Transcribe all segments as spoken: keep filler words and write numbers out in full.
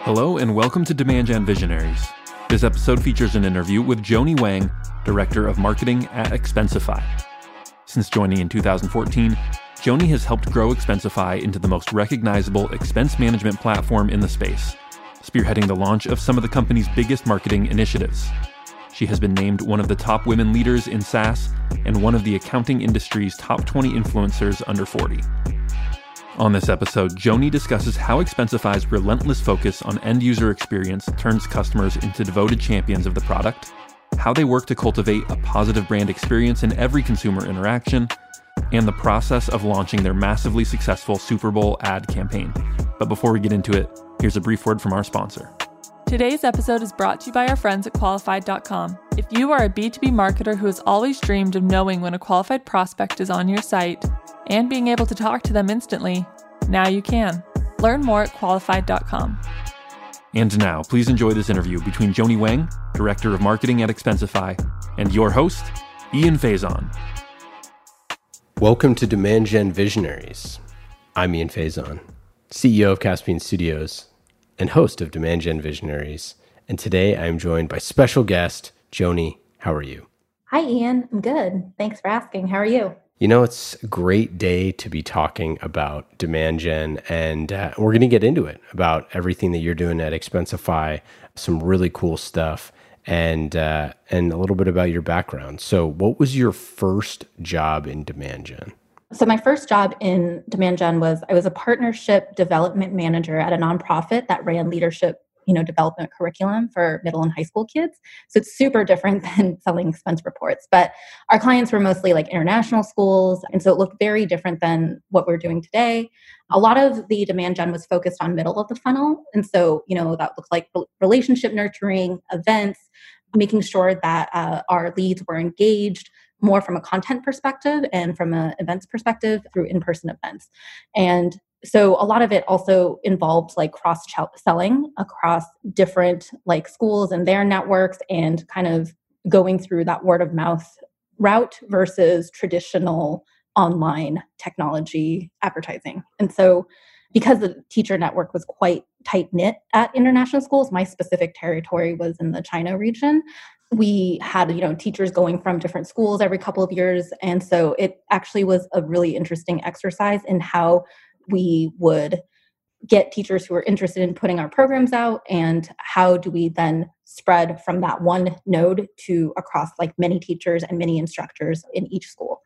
Hello and welcome to Demand Gen Visionaries. This episode features an interview with Joanie Wang, Director of Marketing at Expensify. Since joining in two thousand fourteen, Joanie has helped grow Expensify into the most recognizable expense management platform in the space, spearheading the launch of some of the company's biggest marketing initiatives. She has been named one of the top women leaders in SaaS and one of the accounting industry's top twenty influencers under forty. On this episode, Joanie discusses how Expensify's relentless focus on end-user experience turns customers into devoted champions of the product, how they work to cultivate a positive brand experience in every consumer interaction, and the process of launching their massively successful Super Bowl ad campaign. But before we get into it, here's a brief word from our sponsor. Today's episode is brought to you by our friends at Qualified dot com. If you are a B two B marketer who has always dreamed of knowing when a qualified prospect is on your site, and being able to talk to them instantly, now you can. Learn more at Qualified dot com. And now, please enjoy this interview between Joanie Wang, Director of Marketing at Expensify, and your host, Ian Faison. Welcome to Demand Gen Visionaries. I'm Ian Faison, C E O of Caspian Studios and host of Demand Gen Visionaries. And today I'm joined by special guest, Joanie. How are you? Hi, Ian. I'm good. Thanks for asking. How are you? You know, it's a great day to be talking about Demand Gen, and uh, we're going to get into it, about everything that you're doing at Expensify, some really cool stuff, and uh, and a little bit about your background. So what was your first job in Demand Gen? So my first job in Demand Gen was I was a partnership development manager at a nonprofit that ran leadership you know, development curriculum for middle and high school kids. So it's super different than selling expense reports. But our clients were mostly like international schools. And so it looked very different than what we're doing today. A lot of the Demand Gen was focused on middle of the funnel. And so, you know, that looked like relationship nurturing, events, making sure that uh, our leads were engaged, more from a content perspective and from an events perspective through in-person events. And so a lot of it also involved like cross-selling across different like schools and their networks, and kind of going through that word of mouth route versus traditional online technology advertising. And so because the teacher network was quite tight-knit at international schools, my specific territory was in the China region. We had, you know, teachers going from different schools every couple of years. And so it actually was a really interesting exercise in how we would get teachers who were interested in putting our programs out, and how do we then spread from that one node to across like many teachers and many instructors in each school.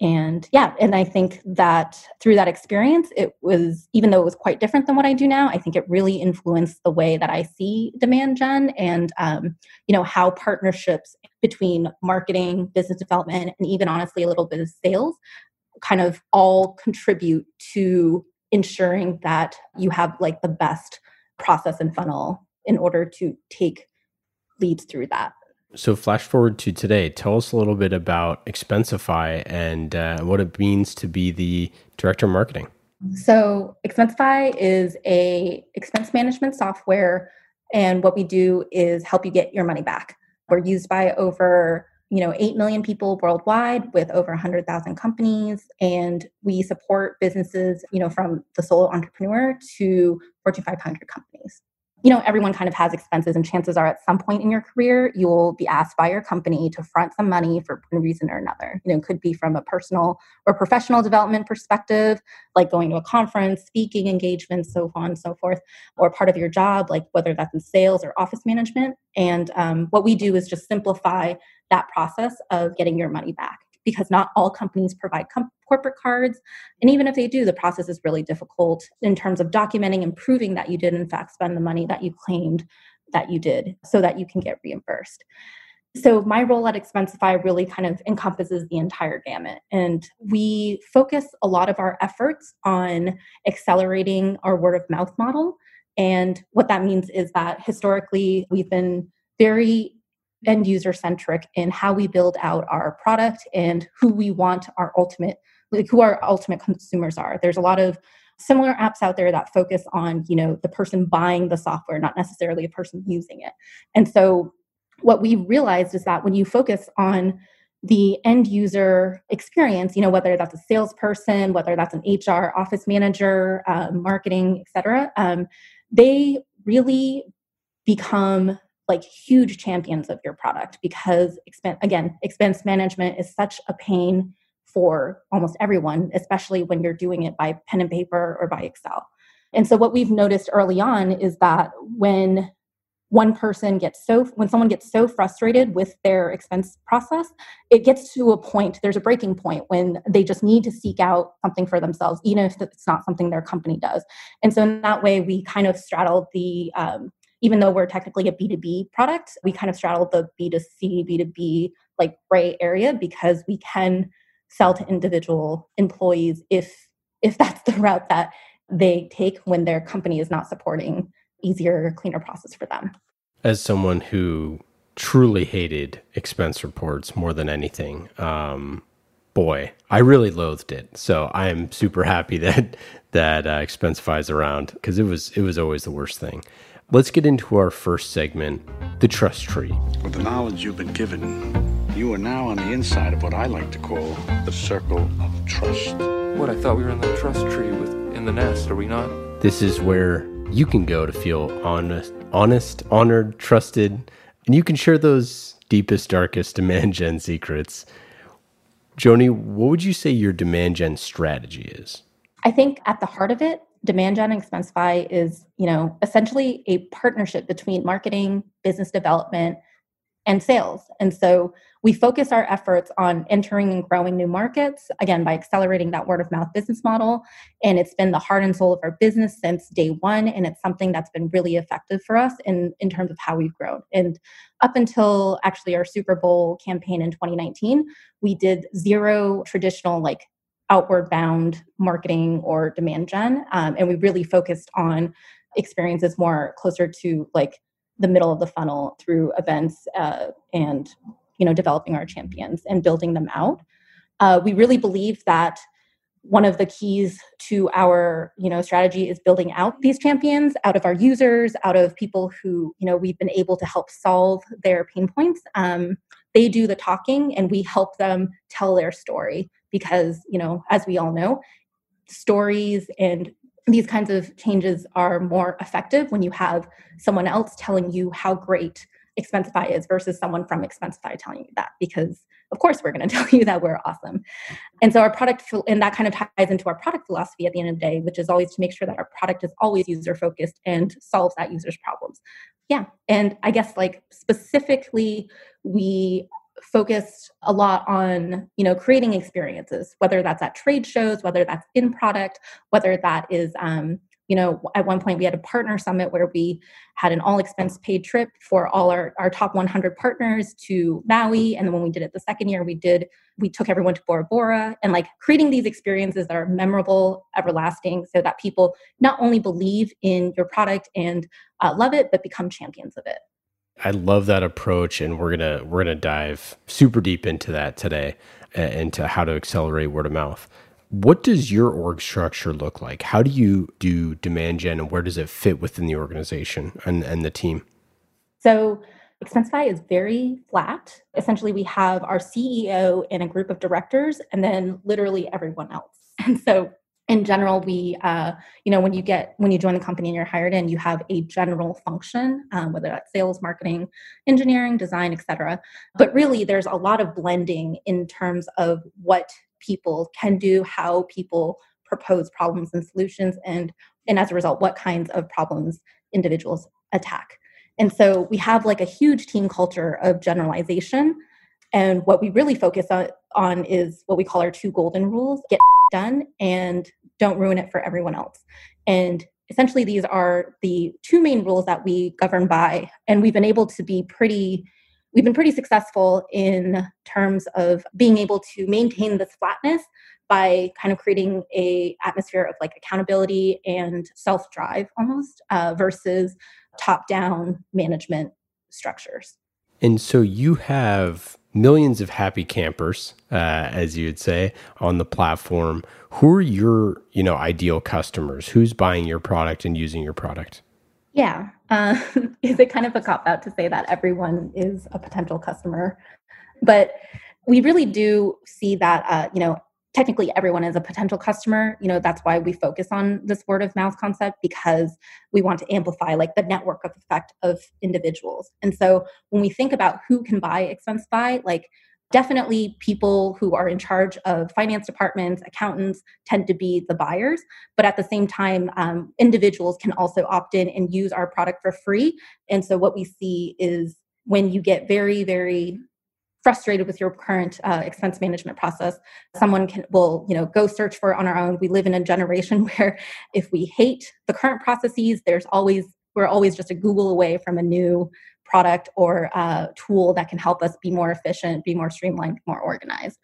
And yeah, and I think that through that experience, it was, even though it was quite different than what I do now, I think it really influenced the way that I see Demand Gen, and, um, you know, how partnerships between marketing, business development, and even honestly a little bit of sales kind of all contribute to ensuring that you have like the best process and funnel in order to take leads through that. So flash forward to today, tell us a little bit about Expensify and uh, what it means to be the Director of Marketing. So Expensify is a expense management software, and what we do is help you get your money back. We're used by over you know, eight million people worldwide, with over one hundred thousand companies. And we support businesses, you know, from the sole entrepreneur to Fortune five hundred companies. You know, everyone kind of has expenses, and chances are at some point in your career, you will be asked by your company to front some money for one reason or another. You know, it could be from a personal or professional development perspective, like going to a conference, speaking engagements, so on and so forth, or part of your job, like whether that's in sales or office management. And um, what we do is just simplify that process of getting your money back, because not all companies provide com- corporate cards. And even if they do, the process is really difficult in terms of documenting and proving that you did, in fact, spend the money that you claimed that you did, so that you can get reimbursed. So my role at Expensify really kind of encompasses the entire gamut. And we focus a lot of our efforts on accelerating our word of mouth model, And what that means is that historically, we've been very end user centric in how we build out our product and who we want our ultimate, like who our ultimate consumers are. There's a lot of similar apps out there that focus on, you know, the person buying the software, not necessarily a person using it. And so what we realized is that when you focus on the end user experience, you know, whether that's a salesperson, whether that's an H R, office manager, uh, marketing, et cetera, um, they really become like huge champions of your product because, expense, again, expense management is such a pain for almost everyone, especially when you're doing it by pen and paper or by Excel. And so what we've noticed early on is that when one person gets so, when someone gets so frustrated with their expense process, it gets to a point, there's a breaking point when they just need to seek out something for themselves, even if it's not something their company does. And so in that way, we kind of straddled the, um, even though we're technically a B two B product, we kind of straddled the B two C, B two B like gray area because we can sell to individual employees if if that's the route that they take when their company is not supporting easier, cleaner process for them. As someone who truly hated expense reports more than anything, um, boy, I really loathed it. So I am super happy that that uh, Expensify is around because it was it was always the worst thing. Let's get into our first segment, the trust tree. With the knowledge you've been given, you are now on the inside of what I like to call the circle of trust. What, I thought we were in the trust tree with in the nest, are we not? This is where you can go to feel honest, honest, honored, trusted, and you can share those deepest, darkest demand gen secrets. Joanie, what would you say your demand gen strategy is? I think at the heart of it, Demand Gen and Expensify is, you know, essentially a partnership between marketing, business development, and sales. And so we focus our efforts on entering and growing new markets, again, by accelerating that word of mouth business model. And it's been the heart and soul of our business since day one. And it's something that's been really effective for us in, in terms of how we've grown. And up until actually our Super Bowl campaign in twenty nineteen, we did zero traditional like outward bound marketing or demand gen. Um, and we really focused on experiences more closer to like the middle of the funnel through events uh, and, you know, developing our champions and building them out. Uh, we really believe that one of the keys to our, you know, strategy is building out these champions out of our users, out of people who, you know, we've been able to help solve their pain points. Um, they do the talking and we help them tell their story because, you know, as we all know, stories and these kinds of changes are more effective when you have someone else telling you how great Expensify is versus someone from Expensify telling you that, because of course we're going to tell you that we're awesome. And so our product, and that kind of ties into our product philosophy at the end of the day, which is always to make sure that our product is always user-focused and solves that user's problems. Yeah. And I guess like specifically, we focused a lot on, you know, creating experiences, whether that's at trade shows, whether that's in product, whether that is, um, you know, at one point we had a partner summit where we had an all expense paid trip for all our, our top one hundred partners to Maui. And then when we did it the second year, we did, we took everyone to Bora Bora and like creating these experiences that are memorable, everlasting, so that people not only believe in your product and uh, love it, but become champions of it. I love that approach, and we're gonna we're gonna dive super deep into that today, uh, into how to accelerate word of mouth. What does your org structure look like? How do you do demand gen, and where does it fit within the organization and, and the team? So Expensify is very flat. Essentially, we have our C E O and a group of directors, and then literally everyone else. And so, in general, we, uh, you know, when you get, when you join the company and you're hired in, you have a general function, um, whether that's sales, marketing, engineering, design, et cetera. But really there's a lot of blending in terms of what people can do, how people propose problems and solutions, and, and as a result, what kinds of problems individuals attack. And so we have like a huge team culture of generalization. And what we really focus on, on is what we call our two golden rules, get done and don't ruin it for everyone else. And essentially these are the two main rules that we govern by. And we've been able to be pretty, we've been pretty successful in terms of being able to maintain this flatness by kind of creating a atmosphere of like accountability and self-drive almost uh, versus top-down management structures. And so you have millions of happy campers, uh, as you would say, on the platform. Who are your, you know, ideal customers? Who's buying your product and using your product? Yeah. Uh, is it kind of a cop-out to say that everyone is a potential customer? But we really do see that, uh, you know, technically everyone is a potential customer. You know, that's why we focus on this word of mouth concept, because we want to amplify like the network of effect of individuals. And so when we think about who can buy Expensify, like definitely people who are in charge of finance departments, accountants tend to be the buyers. But at the same time, um, individuals can also opt in and use our product for free. And so what we see is when you get very, very frustrated with your current uh, expense management process, someone can will you know go search for it on our own. We live in a generation where if we hate the current processes, there's always we're always just a Google away from a new product or uh, tool that can help us be more efficient, be more streamlined, more organized.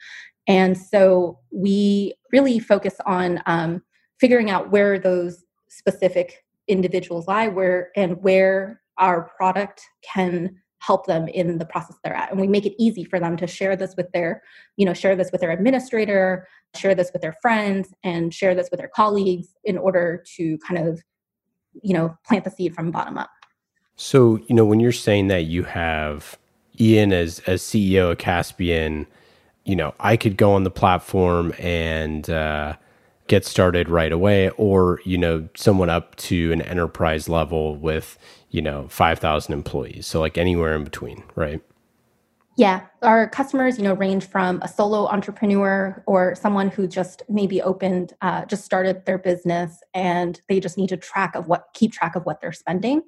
And so we really focus on um, figuring out where those specific individuals lie, where and where our product can help them in the process they're at. And we make it easy for them to share this with their, you know, share this with their administrator, share this with their friends, and share this with their colleagues in order to kind of, you know, plant the seed from bottom up. So, you know, when you're saying that you have Ian as, as C E O of Caspian, you know, I could go on the platform and uh, get started right away, or, you know, someone up to an enterprise level with, you know, five thousand employees. So like anywhere in between, right? Yeah. Our customers, you know, range from a solo entrepreneur or someone who just maybe opened, uh, just started their business and they just need to track of what, keep track of what they're spending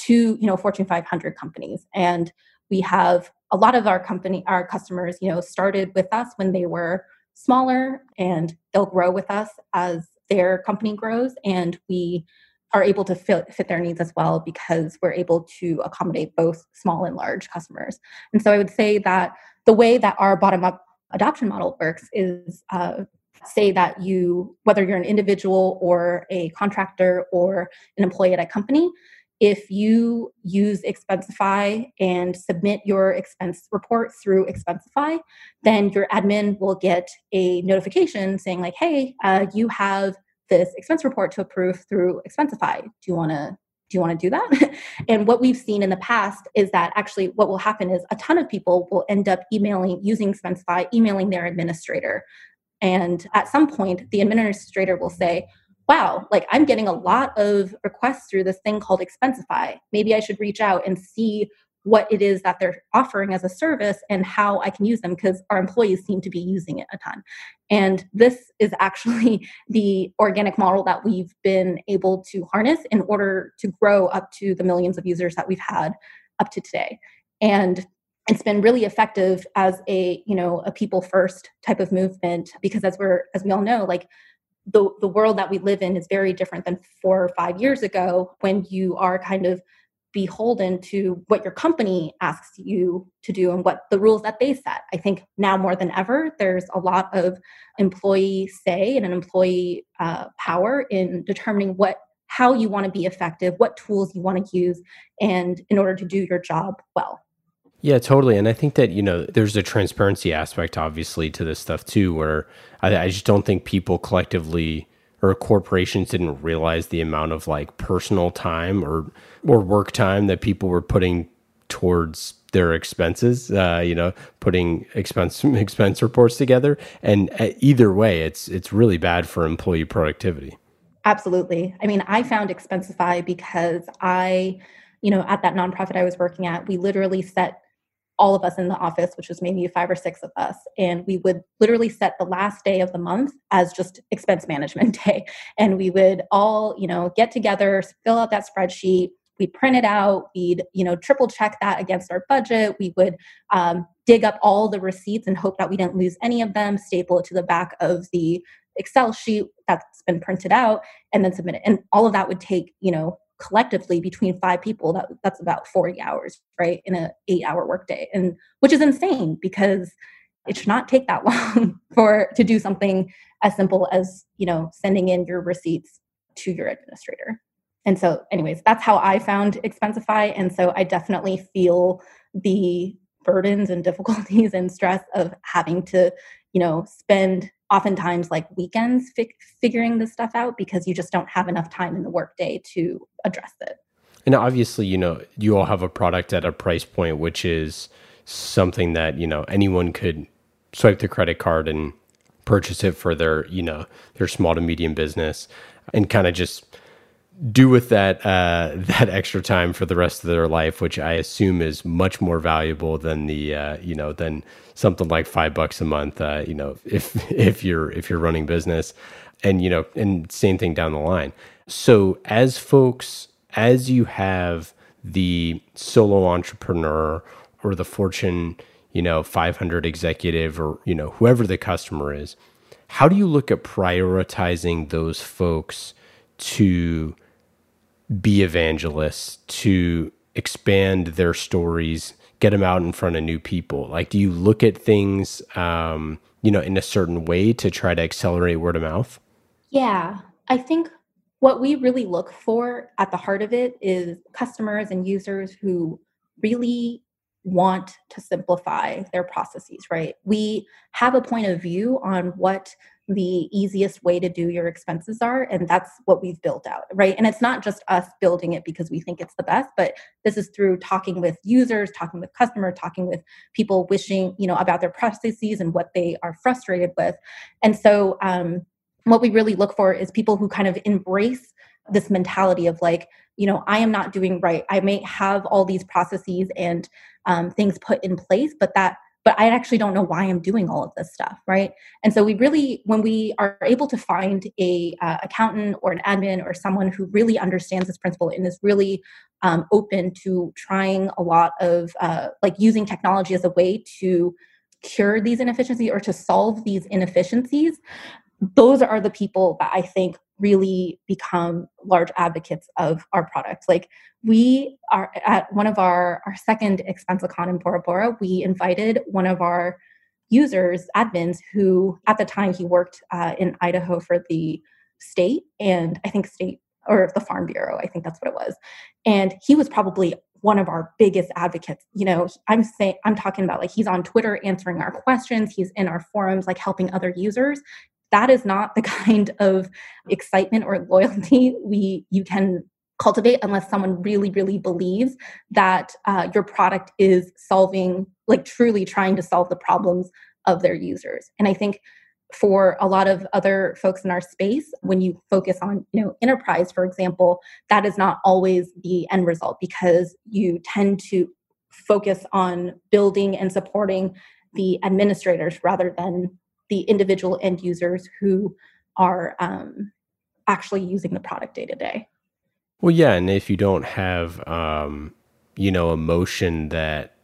to, you know, Fortune five hundred companies. And we have a lot of our company, our customers, you know, started with us when they were smaller and they'll grow with us as their company grows. And we are able to fit, fit their needs as well because we're able to accommodate both small and large customers. And so I would say that the way that our bottom-up adoption model works is uh, say that you, whether you're an individual or a contractor or an employee at a company, if you use Expensify and submit your expense report through Expensify, then your admin will get a notification saying like, hey, uh, you have this expense report to approve through Expensify. Do you want to do you want to do that? And what we've seen in the past is that actually what will happen is a ton of people will end up emailing, using Expensify, emailing their administrator. And at some point, the administrator will say, wow, like I'm getting a lot of requests through this thing called Expensify. Maybe I should reach out and see what it is that they're offering as a service and how I can use them, because our employees seem to be using it a ton. And this is actually the organic model that we've been able to harness in order to grow up to the millions of users that we've had up to today. And it's been really effective as a, you know, a people first type of movement, because as we're, as we all know, like the, the world that we live in is very different than four or five years ago when you are kind of beholden to what your company asks you to do and what the rules that they set. I think now more than ever, there's a lot of employee say and an employee uh, power in determining what, how you want to be effective, what tools you want to use, and in order to do your job well. Yeah, totally. And I think that, you know, there's a transparency aspect, obviously, to this stuff too, where I, I just don't think people collectively or corporations didn't realize the amount of like personal time or or work time that people were putting towards their expenses, uh, you know, putting expense expense reports together. And either way, it's it's really bad for employee productivity. Absolutely. I mean, I found Expensify because I, you know, at that nonprofit I was working at, we literally set all of us in the office, which was maybe five or six of us. And we would literally set the last day of the month as just expense management day. And we would all, you know, get together, fill out that spreadsheet. We'd print it out. We'd, you know, triple check that against our budget. We would um, dig up all the receipts and hope that we didn't lose any of them, staple it to the back of the Excel sheet that's been printed out, and then submit it. And all of that would take, you know, collectively between five people, that, that's about forty hours, right, in an eight-hour workday, and which is insane because it should not take that long for to do something as simple as, you know, sending in your receipts to your administrator. And so, anyways, that's how I found Expensify, and so I definitely feel the burdens and difficulties and stress of having to, you know, spend oftentimes like weekends fi- figuring this stuff out because you just don't have enough time in the workday to address it. And obviously, you know, you all have a product at a price point, which is something that, you know, anyone could swipe their credit card and purchase it for their, you know, their small to medium business and kind of just do with that uh, that extra time for the rest of their life, which I assume is much more valuable than the uh, you know than something like five bucks a month. Uh, you know, if if you're if you're running business, and you know, and same thing down the line. So as folks, as you have the solo entrepreneur or the Fortune, you know, five hundred executive, or you know, whoever the customer is, how do you look at prioritizing those folks to be evangelists, to expand their stories, get them out in front of new people? Like, do you look at things, um, you know, in a certain way to try to accelerate word of mouth? Yeah. I think what we really look for at the heart of it is customers and users who really want to simplify their processes, right? We have a point of view on what the easiest way to do your expenses are. And that's what we've built out, right? And it's not just us building it because we think it's the best, but this is through talking with users, talking with customers, talking with people wishing, you know, about their processes and what they are frustrated with. And so um, what we really look for is people who kind of embrace this mentality of like, you know, I am not doing right. I may have all these processes and um, things put in place, but that But I actually don't know why I'm doing all of this stuff, right? And so we really, when we are able to find a uh, accountant or an admin or someone who really understands this principle and is really um, open to trying a lot of, uh, like using technology as a way to cure these inefficiencies or to solve these inefficiencies, those are the people that I think really become large advocates of our product. Like we are at one of our, our second ExpensiCon in Bora Bora, we invited one of our users, admins, who at the time he worked uh, in Idaho for the state and I think state or the Farm Bureau, I think that's what it was. And he was probably one of our biggest advocates. You know, I'm saying, I'm talking about like he's on Twitter answering our questions. He's in our forums, like helping other users. That is not the kind of excitement or loyalty we you can cultivate unless someone really, really believes that uh, your product is solving, like truly trying to solve the problems of their users. And I think for a lot of other folks in our space, when you focus on, you know, enterprise, for example, that is not always the end result because you tend to focus on building and supporting the administrators rather than the individual end users who are um, actually using the product day to day. Well, yeah. And if you don't have, um, you know, a motion that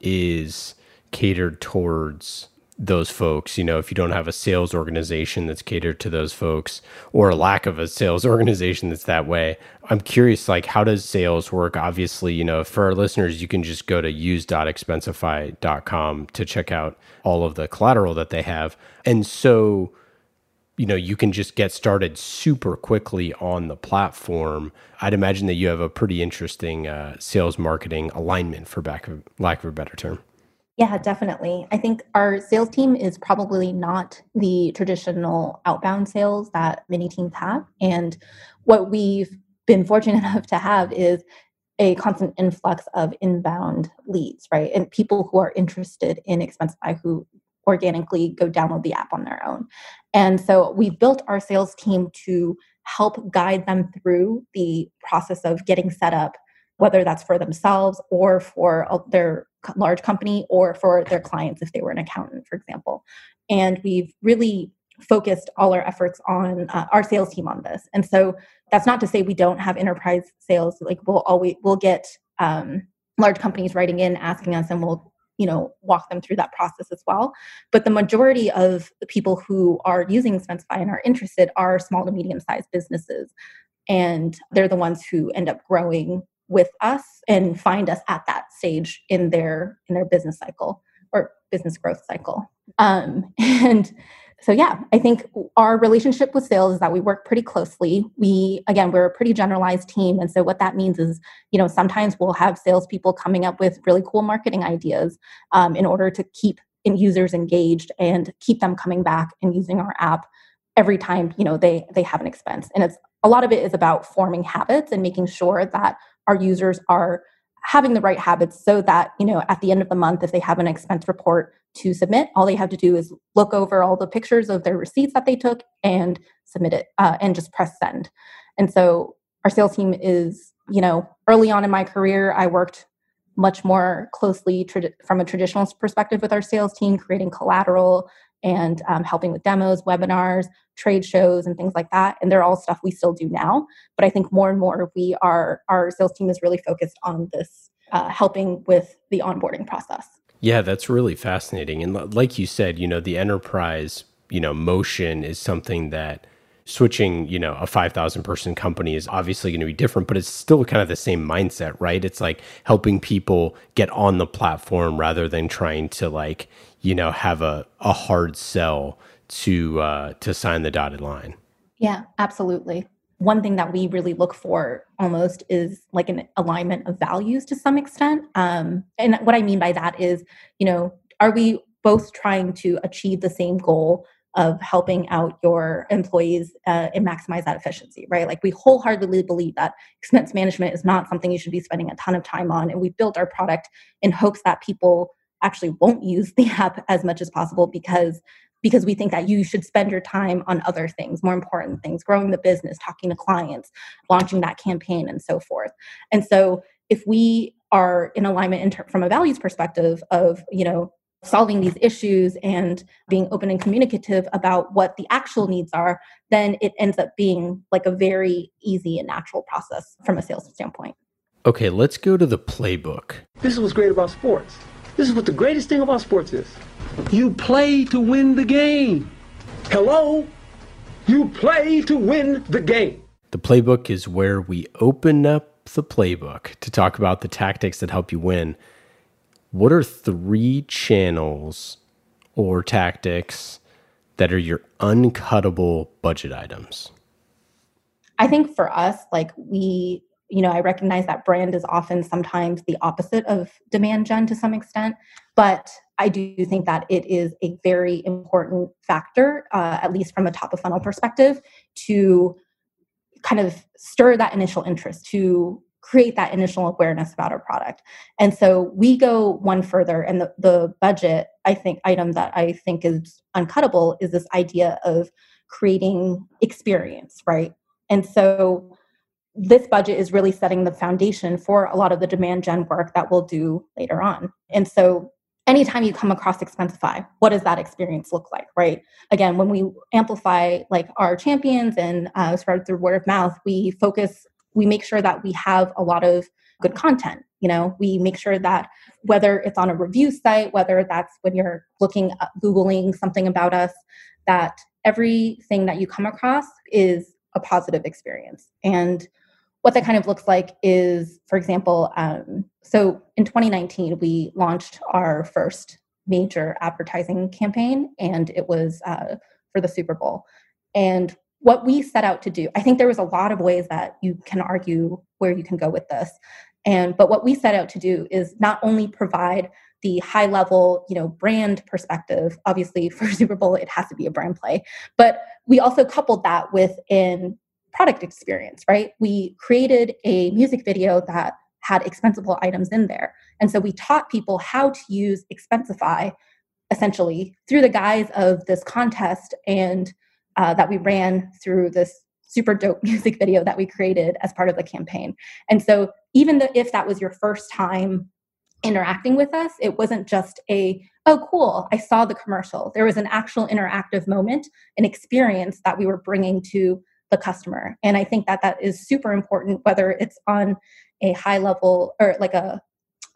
is catered towards those folks, you know, if you don't have a sales organization that's catered to those folks or a lack of a sales organization that's that way, I'm curious, like, how does sales work? Obviously, you know, for our listeners, you can just go to use dot expensify dot com to check out all of the collateral that they have. And so, you know, you can just get started super quickly on the platform. I'd imagine that you have a pretty interesting uh, sales marketing alignment, for back of, lack of a better term. Yeah, definitely. I think our sales team is probably not the traditional outbound sales that many teams have. And what we've been fortunate enough to have is a constant influx of inbound leads, right? And people who are interested in Expensify who organically go download the app on their own. And so we've built our sales team to help guide them through the process of getting set up, whether that's for themselves or for their large company or for their clients if they were an accountant, for example. And we've really focused all our efforts on uh, our sales team on this. And so that's not to say we don't have enterprise sales. Like we'll always, we'll get um, large companies writing in, asking us, and we'll, you know, walk them through that process as well. But the majority of the people who are using Expensify and are interested are small to medium-sized businesses. And they're the ones who end up growing with us and find us at that stage in their in their business cycle or business growth cycle. Um, and so, yeah, I think our relationship with sales is that we work pretty closely. We, again, we're a pretty generalized team. And so what that means is, you know, sometimes we'll have salespeople coming up with really cool marketing ideas um, in order to keep users engaged and keep them coming back and using our app every time, you know, they, they have an expense. And it's a lot of it is about forming habits and making sure that our users are having the right habits so that, you know, at the end of the month, if they have an expense report to submit, all they have to do is look over all the pictures of their receipts that they took and submit it uh, and just press send. And so our sales team is, you know, early on in my career, I worked much more closely tra- from a traditional perspective with our sales team, creating collateral and um, helping with demos, webinars, trade shows, and things like that. And they're all stuff we still do now. But I think more and more we are, our sales team is really focused on this, uh, helping with the onboarding process. Yeah, that's really fascinating. And like you said, you know, the enterprise, you know, motion is something that switching, you know, a five thousand person company is obviously going to be different, but it's still kind of the same mindset, right? It's like helping people get on the platform rather than trying to, like, you know, have a, a hard sell to uh, to sign the dotted line. Yeah, absolutely. One thing that we really look for almost is like an alignment of values to some extent. Um, and what I mean by that is, you know, are we both trying to achieve the same goal of helping out your employees uh, and maximize that efficiency, right? Like, we wholeheartedly believe that expense management is not something you should be spending a ton of time on. And we built our product in hopes that people actually won't use the app as much as possible because, because we think that you should spend your time on other things, more important things, growing the business, talking to clients, launching that campaign, and so forth. And so if we are in alignment in ter- from a values perspective of, you know, solving these issues and being open and communicative about what the actual needs are, then it ends up being like a very easy and natural process from a sales standpoint. Okay, let's go to the playbook. This is what's great about sports. This is what the greatest thing about sports is. You play to win the game. Hello? You play to win the game. The playbook is where we open up the playbook to talk about the tactics that help you win. What are three channels or tactics that are your uncuttable budget items? I think for us, like we, you know, I recognize that brand is often sometimes the opposite of demand gen to some extent, but I do think that it is a very important factor, uh, at least from a top of funnel perspective, to kind of stir that initial interest, to create that initial awareness about our product. And so we go one further, and the, the budget, I think, item that I think is uncuttable is this idea of creating experience, right? And so this budget is really setting the foundation for a lot of the demand gen work that we'll do later on. And so anytime you come across Expensify, what does that experience look like, right? Again, when we amplify like our champions and uh, spread through word of mouth, we focus We make sure that we have a lot of good content. You know, we make sure that whether it's on a review site, whether that's when you're looking, up, Googling something about us, that everything that you come across is a positive experience. And what that kind of looks like is, for example, um, so in twenty nineteen, we launched our first major advertising campaign, and it was uh, for the Super Bowl. And what we set out to do, I think there was a lot of ways that you can argue where you can go with this. And, but what we set out to do is not only provide the high level, you know, brand perspective, obviously for Super Bowl, it has to be a brand play, but we also coupled that with an product experience, right? We created a music video that had expensible items in there. And so we taught people how to use Expensify essentially through the guise of this contest and Uh, that we ran through this super dope music video that we created as part of the campaign. And so even though if that was your first time interacting with us, it wasn't just a, oh, cool, I saw the commercial. There was an actual interactive moment, an experience that we were bringing to the customer. And I think that that is super important, whether it's on a high level or like a,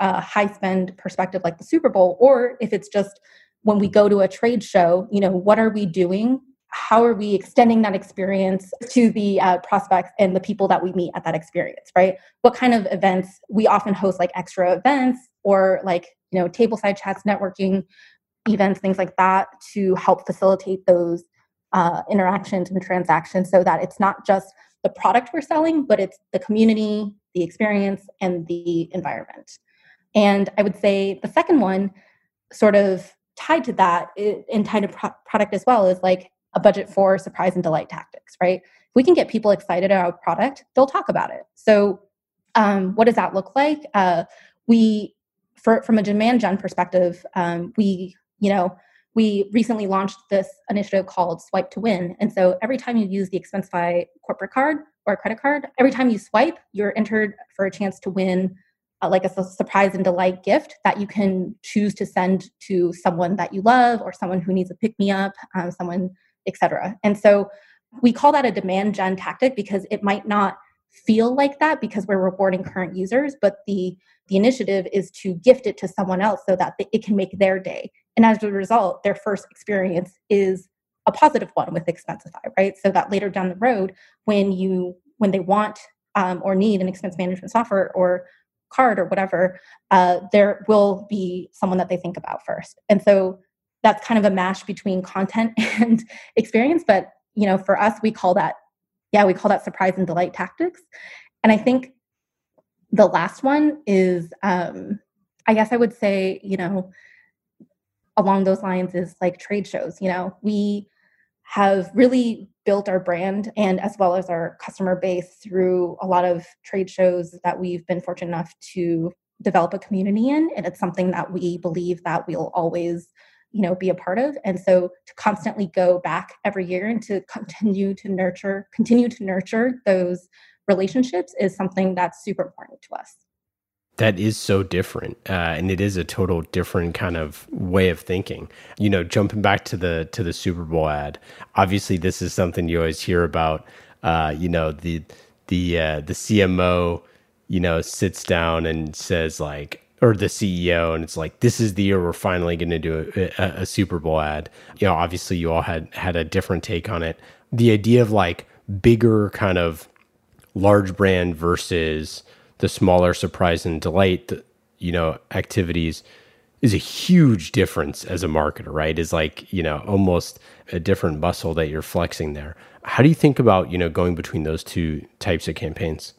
a high spend perspective like the Super Bowl, or if it's just when we go to a trade show, you know, what are we doing how are we extending that experience to the uh, prospects and the people that we meet at that experience, right? What kind of events? We often host like extra events or like, you know, tableside chats, networking events, things like that to help facilitate those uh, interactions and transactions so that it's not just the product we're selling, but it's the community, the experience, and the environment. And I would say the second one sort of tied to that and tied to pro- product as well is like a budget for surprise and delight tactics, right? If we can get people excited about a product, they'll talk about it. So um, what does that look like? Uh, we, for, from a demand gen perspective, um, we, you know, we recently launched this initiative called Swipe to Win. And so every time you use the Expensify corporate card or credit card, every time you swipe, you're entered for a chance to win Uh, like a, a surprise and delight gift that you can choose to send to someone that you love or someone who needs a pick-me-up, um, someone, et cetera. And so we call that a demand gen tactic because it might not feel like that because we're rewarding current users, but the, the initiative is to gift it to someone else so that th- it can make their day. And as a result, their first experience is a positive one with Expensify, right? So that later down the road, when you when they want um, or need an expense management software or card or whatever, uh, there will be someone that they think about first. And so that's kind of a mash between content and experience. But, you know, for us, we call that, yeah, we call that surprise and delight tactics. And I think the last one is, um, I guess I would say, you know, along those lines is like trade shows. You know, we have really built our brand and as well as our customer base through a lot of trade shows that we've been fortunate enough to develop a community in. And it's something that we believe that we'll always, you know, be a part of. And so to constantly go back every year and to continue to nurture, continue to nurture those relationships is something that's super important to us. That is so different. Uh, and it is a total different kind of way of thinking. You know, jumping back to the to the Super Bowl ad, obviously this is something you always hear about. Uh, you know, the the uh, the C M O, you know, sits down and says like, or the C E O, and it's like, this is the year we're finally going to do a, a, a Super Bowl ad. You know, obviously you all had had a different take on it. The idea of like bigger kind of large brand versus the smaller surprise and delight, you know, activities is a huge difference as a marketer, right? Is like, you know, almost a different muscle that you're flexing there. How do you think about, you know, going between those two types of campaigns?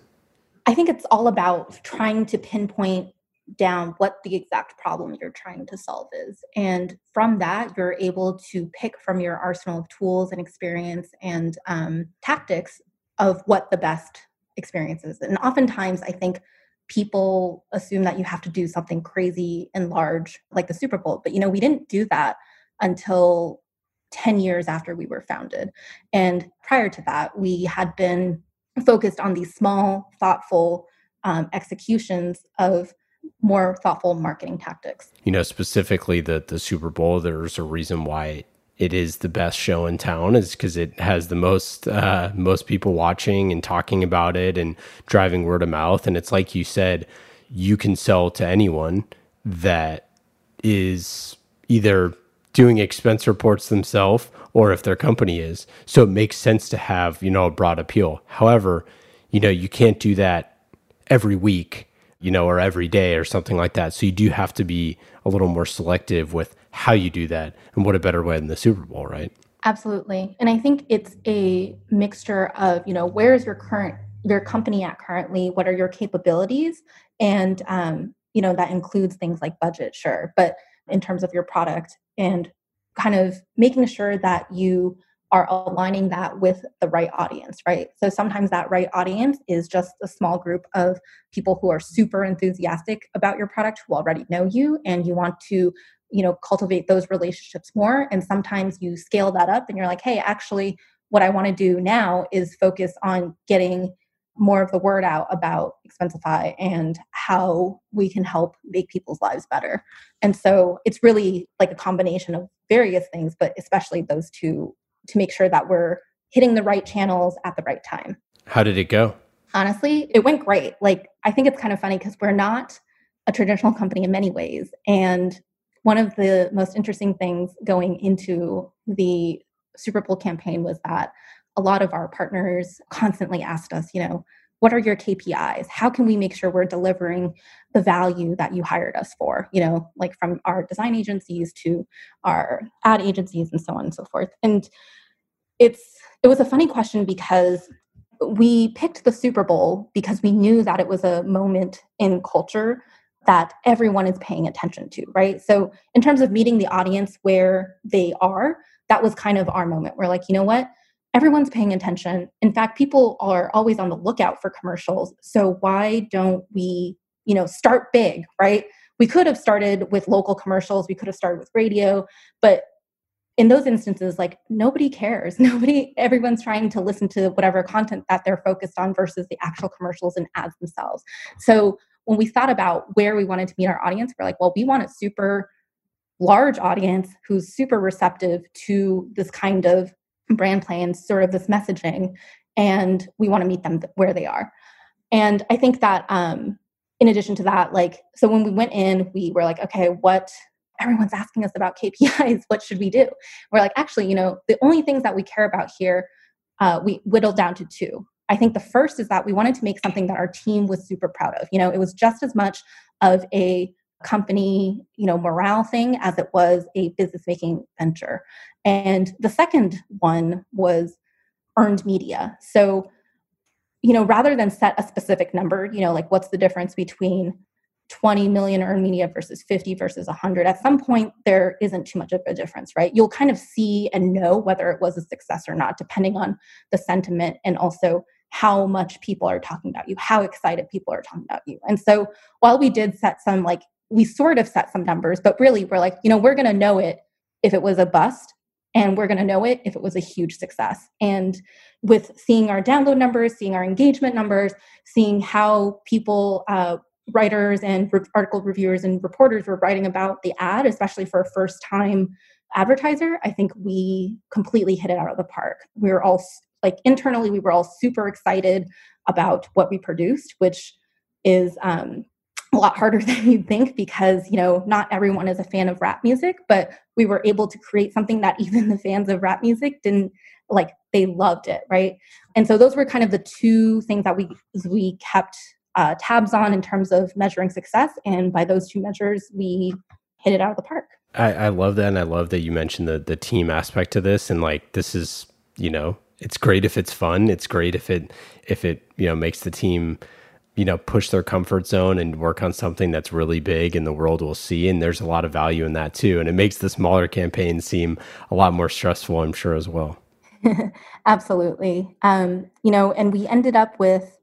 I think it's all about trying to pinpoint down what the exact problem you're trying to solve is. And from that, you're able to pick from your arsenal of tools and experience and um, tactics of what the best experiences. And oftentimes I think people assume that you have to do something crazy and large like the Super Bowl, but you know, we didn't do that until ten years after we were founded. And prior to that, we had been focused on these small, thoughtful um, executions of more thoughtful marketing tactics. You know, specifically the, the Super Bowl, there's a reason why it is the best show in town, is because it has the most uh, most people watching and talking about it and driving word of mouth. And it's like you said, you can sell to anyone that is either doing expense reports themselves or if their company is. So it makes sense to have, you know, a broad appeal. However, you know, you can't do that every week, you know, or every day or something like that. So you do have to be a little more selective with how you do that. And what a better way than the Super Bowl, right? Absolutely. And I think it's a mixture of, you know, where is your current, your company at currently? What are your capabilities? And, um, you know, that includes things like budget, sure. But in terms of your product and kind of making sure that you are aligning that with the right audience, right? So sometimes that right audience is just a small group of people who are super enthusiastic about your product, who already know you, and you want to, you know, cultivate those relationships more. And sometimes you scale that up and you're like, hey, actually, what I want to do now is focus on getting more of the word out about Expensify and how we can help make people's lives better. And so it's really like a combination of various things, but especially those two, to make sure that we're hitting the right channels at the right time. How did it go? Honestly, it went great. Like, I think it's kind of funny because we're not a traditional company in many ways. And one of the most interesting things going into the Super Bowl campaign was that a lot of our partners constantly asked us, you know, what are your K P Is? How can we make sure we're delivering the value that you hired us for? You know, like from our design agencies to our ad agencies and so on and so forth. And it's it was a funny question because we picked the Super Bowl because we knew that it was a moment in culture that everyone is paying attention to, right? So in terms of meeting the audience where they are, that was kind of our moment. We're like, you know what? Everyone's paying attention. In fact, people are always on the lookout for commercials. So why don't we, you know, start big, right? We could have started with local commercials. We could have started with radio, but in those instances, like nobody cares. Nobody, everyone's trying to listen to whatever content that they're focused on versus the actual commercials and ads themselves. So when we thought about where we wanted to meet our audience, we're like, well, we want a super large audience who's super receptive to this kind of brand plan, sort of this messaging, and we want to meet them where they are. And I think that um, in addition to that, like, so when we went in, we were like, okay, what, everyone's asking us about K P Is, what should we do? We're like, actually, you know, the only things that we care about here, uh, we whittled down to two. I think the first is that we wanted to make something that our team was super proud of. You know, it was just as much of a company, you know, morale thing as it was a business-making venture. And the second one was earned media. So, you know, rather than set a specific number, you know, like what's the difference between twenty million earned media versus fifty versus one hundred, at some point, there isn't too much of a difference, right? You'll kind of see and know whether it was a success or not, depending on the sentiment and also how much people are talking about you, how excited people are talking about you. And so while we did set some, like, we sort of set some numbers, but really we're like, you know, we're going to know it if it was a bust, and we're going to know it if it was a huge success. And with seeing our download numbers, seeing our engagement numbers, seeing how people, uh, writers and re- article reviewers and reporters were writing about the ad, especially for a first-time advertiser, I think we completely hit it out of the park. We were all, like internally, we were all super excited about what we produced, which is um, a lot harder than you'd think because, you know, not everyone is a fan of rap music, but we were able to create something that even the fans of rap music didn't, like, they loved it, right? And so those were kind of the two things that we we kept Uh, tabs on in terms of measuring success. And by those two measures, we hit it out of the park. I, I love that. And I love that you mentioned the the team aspect to this. And like, this is, you know, it's great if it's fun. It's great if it, if it, you know, makes the team, you know, push their comfort zone and work on something that's really big and the world will see. And there's a lot of value in that too. And it makes the smaller campaign seem a lot more stressful, I'm sure, as well. Absolutely. Um, you know, and we ended up with,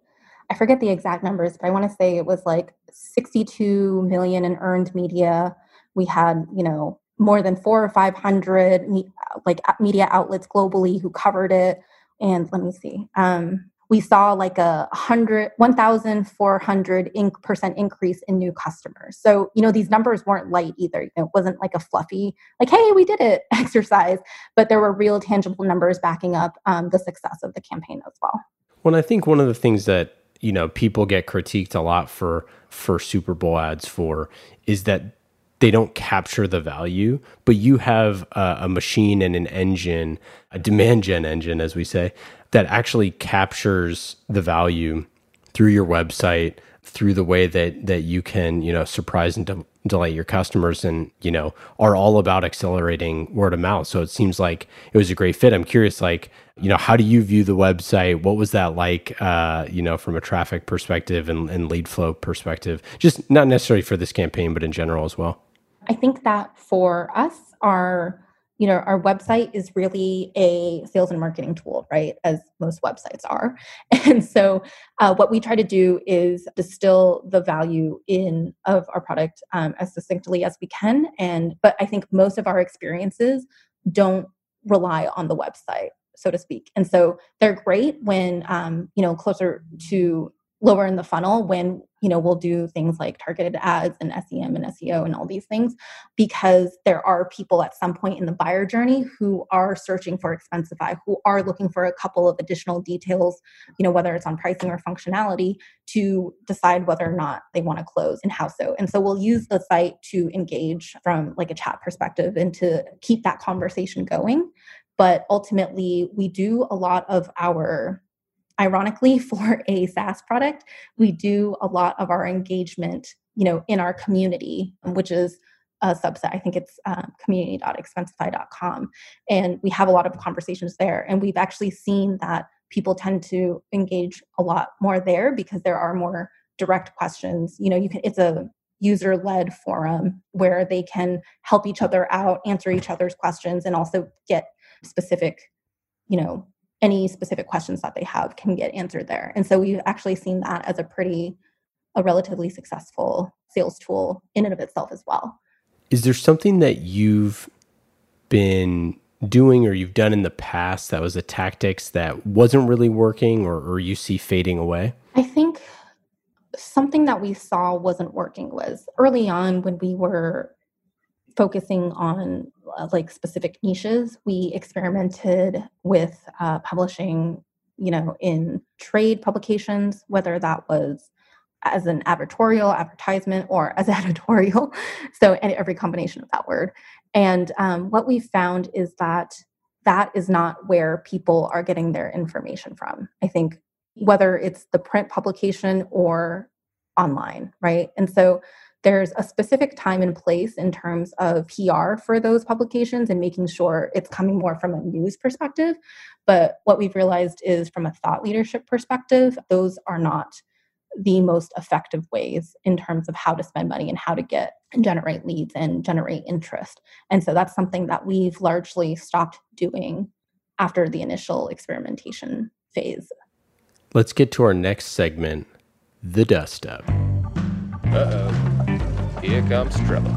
I forget the exact numbers, but I want to say it was like sixty-two million in earned media. We had, you know, more than four or five hundred me- like media outlets globally who covered it. And let me see, um, we saw like a hundred, one thousand four hundred inc- percent increase in new customers. So, you know, these numbers weren't light either. You know, it wasn't like a fluffy, like, hey, we did it exercise, but there were real tangible numbers backing up um, the success of the campaign as well. Well, I think one of the things that, you know, people get critiqued a lot for for Super Bowl ads for is that they don't capture the value, but you have a, a machine and an engine, a demand gen engine, as we say, that actually captures the value through your website, through the way that that you can, you know, surprise and de- delight your customers and, you know, are all about accelerating word of mouth. So it seems like it was a great fit. I'm curious, like, you know, how do you view the website? What was that like, uh, you know, from a traffic perspective and, and lead flow perspective? Just not necessarily for this campaign, but in general as well. I think that for us, our, you know, our website is really a sales and marketing tool, right? As most websites are. And so uh, what we try to do is distill the value in of our product um, as succinctly as we can. And, but I think most of our experiences don't rely on the website, so to speak. And so they're great when, um, you know, closer to lower in the funnel when, you know, we'll do things like targeted ads and S E M and S E O and all these things, because there are people at some point in the buyer journey who are searching for Expensify, who are looking for a couple of additional details, you know, whether it's on pricing or functionality to decide whether or not they want to close and how so. And so we'll use the site to engage from like a chat perspective and to keep that conversation going. But ultimately, we do a lot of our, ironically, for a SaaS product, we do a lot of our engagement, you know, in our community, which is a subset. I think it's uh, community dot expensify dot com. And we have a lot of conversations there. And we've actually seen that people tend to engage a lot more there because there are more direct questions. You know, you can, it's a user-led forum where they can help each other out, answer each other's questions, and also get specific, you know, any specific questions that they have can get answered there. And so we've actually seen that as a pretty, a relatively successful sales tool in and of itself as well. Is there something that you've been doing or you've done in the past that was a tactics that wasn't really working or, or you see fading away? I think something that we saw wasn't working was early on when we were focusing on uh, like specific niches, we experimented with uh, publishing, you know, in trade publications, whether that was as an advertorial, advertisement, or as editorial. So and every combination of that word. And um, what we found is that that is not where people are getting their information from. I think whether it's the print publication or online, right? And so there's a specific time and place in terms of P R for those publications and making sure it's coming more from a news perspective. But what we've realized is from a thought leadership perspective, those are not the most effective ways in terms of how to spend money and how to get and generate leads and generate interest. And so that's something that we've largely stopped doing after the initial experimentation phase. Let's get to our next segment, the dust up. Uh-oh, here comes trouble.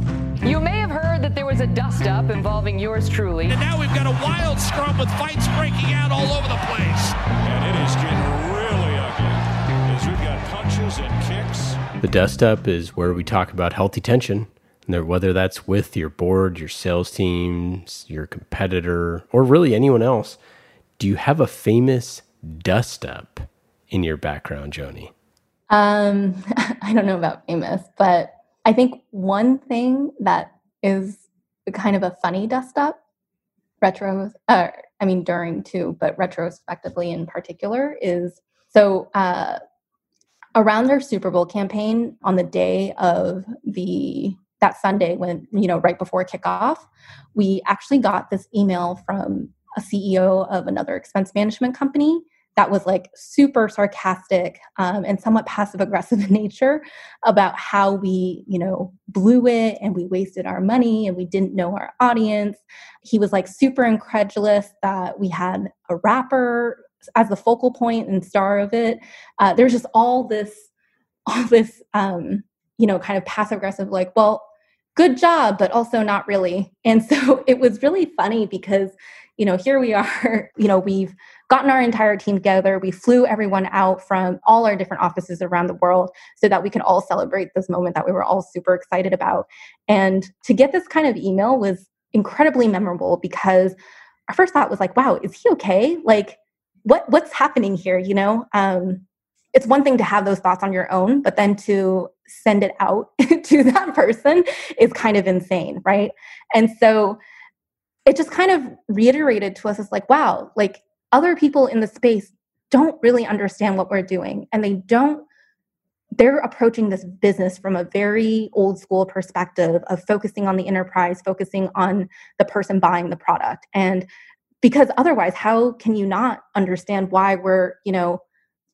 You may have heard that there was a dust up involving yours truly. And now we've got a wild scrum with fights breaking out all over the place. And it is getting really ugly. We've got punches and kicks. The dust up is where we talk about healthy tension, and whether that's with your board, your sales teams, your competitor, or really anyone else. Do you have a famous dust up in your background, Joanie? Um, I don't know about famous, but I think one thing that is kind of a funny dust up, retro, uh, I mean during too, but retrospectively in particular, is so. Uh, Around their Super Bowl campaign on the day of the, that Sunday when, you know, right before kickoff, we actually got this email from a C E O of another expense management company that was like super sarcastic um, and somewhat passive aggressive in nature about how we, you know, blew it and we wasted our money and we didn't know our audience. He was like super incredulous that we had a rapper as the focal point and star of it. Uh, there's just all this, all this, um, you know, kind of passive aggressive, like, well, good job, but also not really. And so it was really funny because, you know, here we are, you know, we've gotten our entire team together. We flew everyone out from all our different offices around the world so that we could all celebrate this moment that we were all super excited about. And to get this kind of email was incredibly memorable because our first thought was like, wow, is he okay? Like, What what's happening here, you know? Um, it's one thing to have those thoughts on your own, but then to send it out to that person is kind of insane, right? And so it just kind of reiterated to us as like, wow, like other people in the space don't really understand what we're doing. And they don't, they're approaching this business from a very old school perspective of focusing on the enterprise, focusing on the person buying the product. And because otherwise, how can you not understand why we're, you know,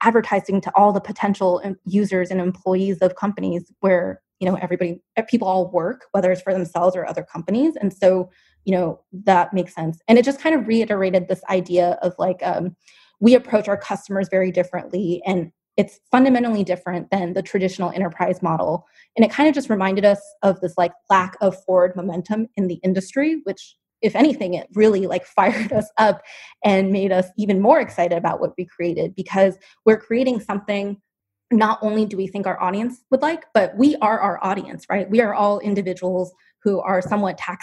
advertising to all the potential users and employees of companies where, you know, everybody, people all work, whether it's for themselves or other companies. And so, you know, that makes sense. And it just kind of reiterated this idea of like, um, we approach our customers very differently. And it's fundamentally different than the traditional enterprise model. And it kind of just reminded us of this like lack of forward momentum in the industry, which if anything, it really like fired us up and made us even more excited about what we created because we're creating something not only do we think our audience would like, but we are our audience, right? We are all individuals who are somewhat tech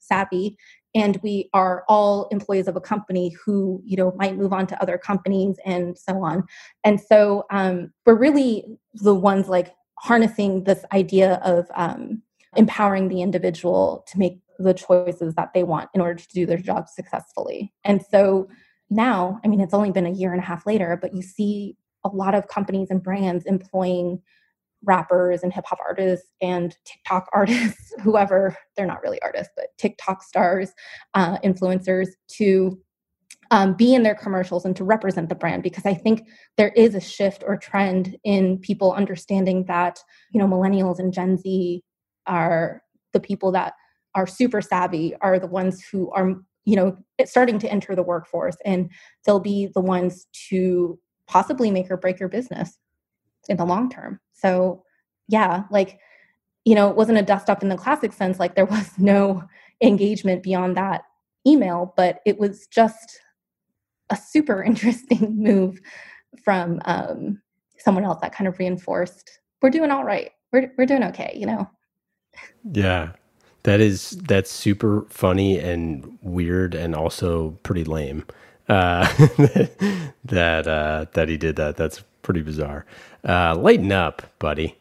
savvy and we are all employees of a company who, you know, might move on to other companies and so on. And so um, we're really the ones like harnessing this idea of um, empowering the individual to make the choices that they want in order to do their job successfully. And so now, I mean, it's only been a year and a half later, but you see a lot of companies and brands employing rappers and hip hop artists and TikTok artists, whoever, they're not really artists, but TikTok stars, uh, influencers to um, be in their commercials and to represent the brand. Because I think there is a shift or trend in people understanding that, you know, millennials and Gen Z are the people that are super savvy, are the ones who are, you know, starting to enter the workforce, and they'll be the ones to possibly make or break your business in the long term. So yeah, like, you know, it wasn't a dust up in the classic sense, like there was no engagement beyond that email, but it was just a super interesting move from um, someone else that kind of reinforced, we're doing all right. We're we're doing okay, you know? Yeah, that is, that's super funny and weird and also pretty lame uh, that, uh, that he did that. That's pretty bizarre. Uh, lighten up, buddy.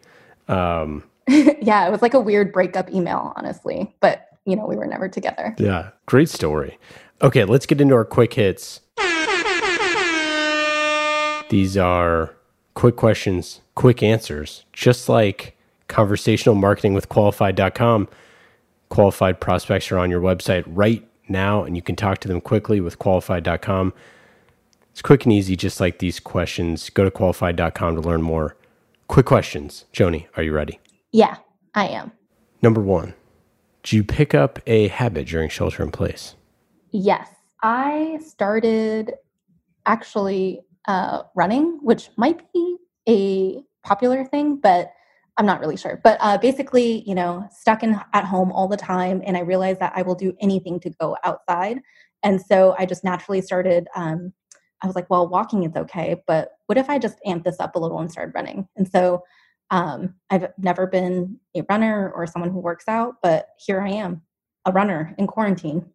Um, yeah, it was like a weird breakup email, honestly. But, you know, we were never together. Yeah, great story. Okay, let's get into our quick hits. These are quick questions, quick answers, just like conversational marketing with Qualified dot com. Qualified prospects are on your website right now, and you can talk to them quickly with Qualified dot com. It's quick and easy, just like these questions. Go to Qualified dot com to learn more. Quick questions. Joanie, are you ready? Yeah, I am. Number one, did you pick up a habit during shelter in place? Yes. I started actually uh, running, which might be a popular thing, but I'm not really sure. But uh, basically, you know, stuck in at home all the time, and I realized that I will do anything to go outside. And so I just naturally started um, I was like, well, walking is okay, but what if I just amp this up a little and started running? And so um, I've never been a runner or someone who works out, but here I am, a runner in quarantine.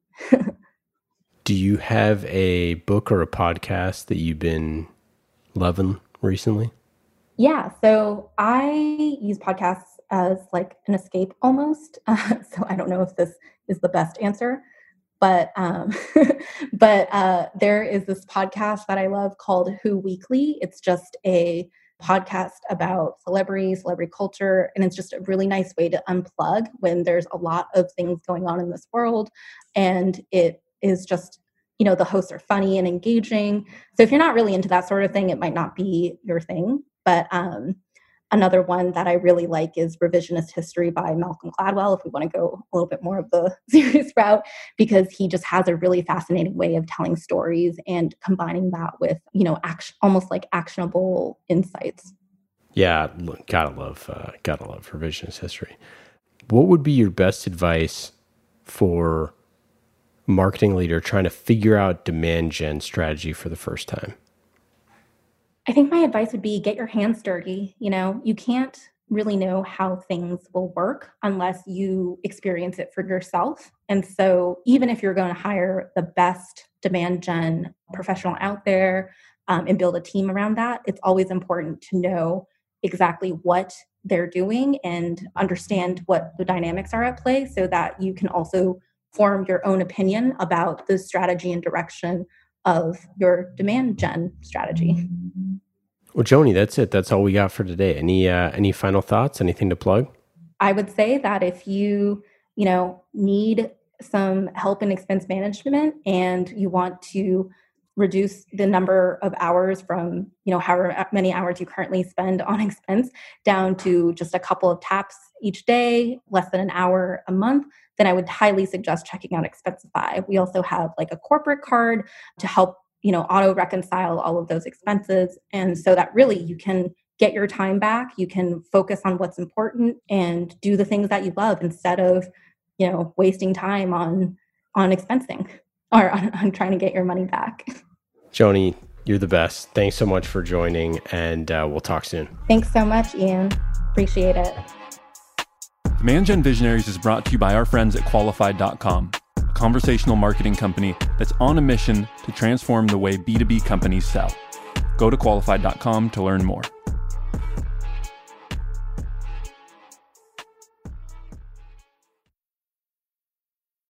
Do you have a book or a podcast that you've been loving recently? Yeah, so I use podcasts as like an escape almost. Uh, so I don't know if this is the best answer. But um, but uh, there is this podcast that I love called Who Weekly. It's just a podcast about celebrities, celebrity culture, and it's just a really nice way to unplug when there's a lot of things going on in this world. And it is just, you know, the hosts are funny and engaging. So if you're not really into that sort of thing, it might not be your thing. But um, another one that I really like is Revisionist History by Malcolm Gladwell, if we want to go a little bit more of the serious route, because he just has a really fascinating way of telling stories and combining that with, you know, act- almost like actionable insights. Yeah, gotta love, uh, gotta love Revisionist History. What would be your best advice for a marketing leader trying to figure out demand gen strategy for the first time? I think my advice would be get your hands dirty. You know, you can't really know how things will work unless you experience it for yourself. And so even if you're going to hire the best demand gen professional out there um, and build a team around that, it's always important to know exactly what they're doing and understand what the dynamics are at play so that you can also form your own opinion about the strategy and direction of your demand gen strategy. Well, Joanie, that's it. That's all we got for today. Any uh, any final thoughts? Anything to plug? I would say that if you, you know, need some help in expense management and you want to reduce the number of hours from, you know, however many hours you currently spend on expense down to just a couple of taps each day, less than an hour a month, then I would highly suggest checking out Expensify. We also have like a corporate card to help, you know, auto reconcile all of those expenses. And so that really you can get your time back. You can focus on what's important and do the things that you love instead of, you know, wasting time on, on expensing or on, on trying to get your money back. Joanie, you're the best. Thanks so much for joining, and uh, we'll talk soon. Thanks so much, Ian. Appreciate it. Demand Gen Visionaries is brought to you by our friends at Qualified dot com, a conversational marketing company that's on a mission to transform the way B two B companies sell. Go to Qualified dot com to learn more.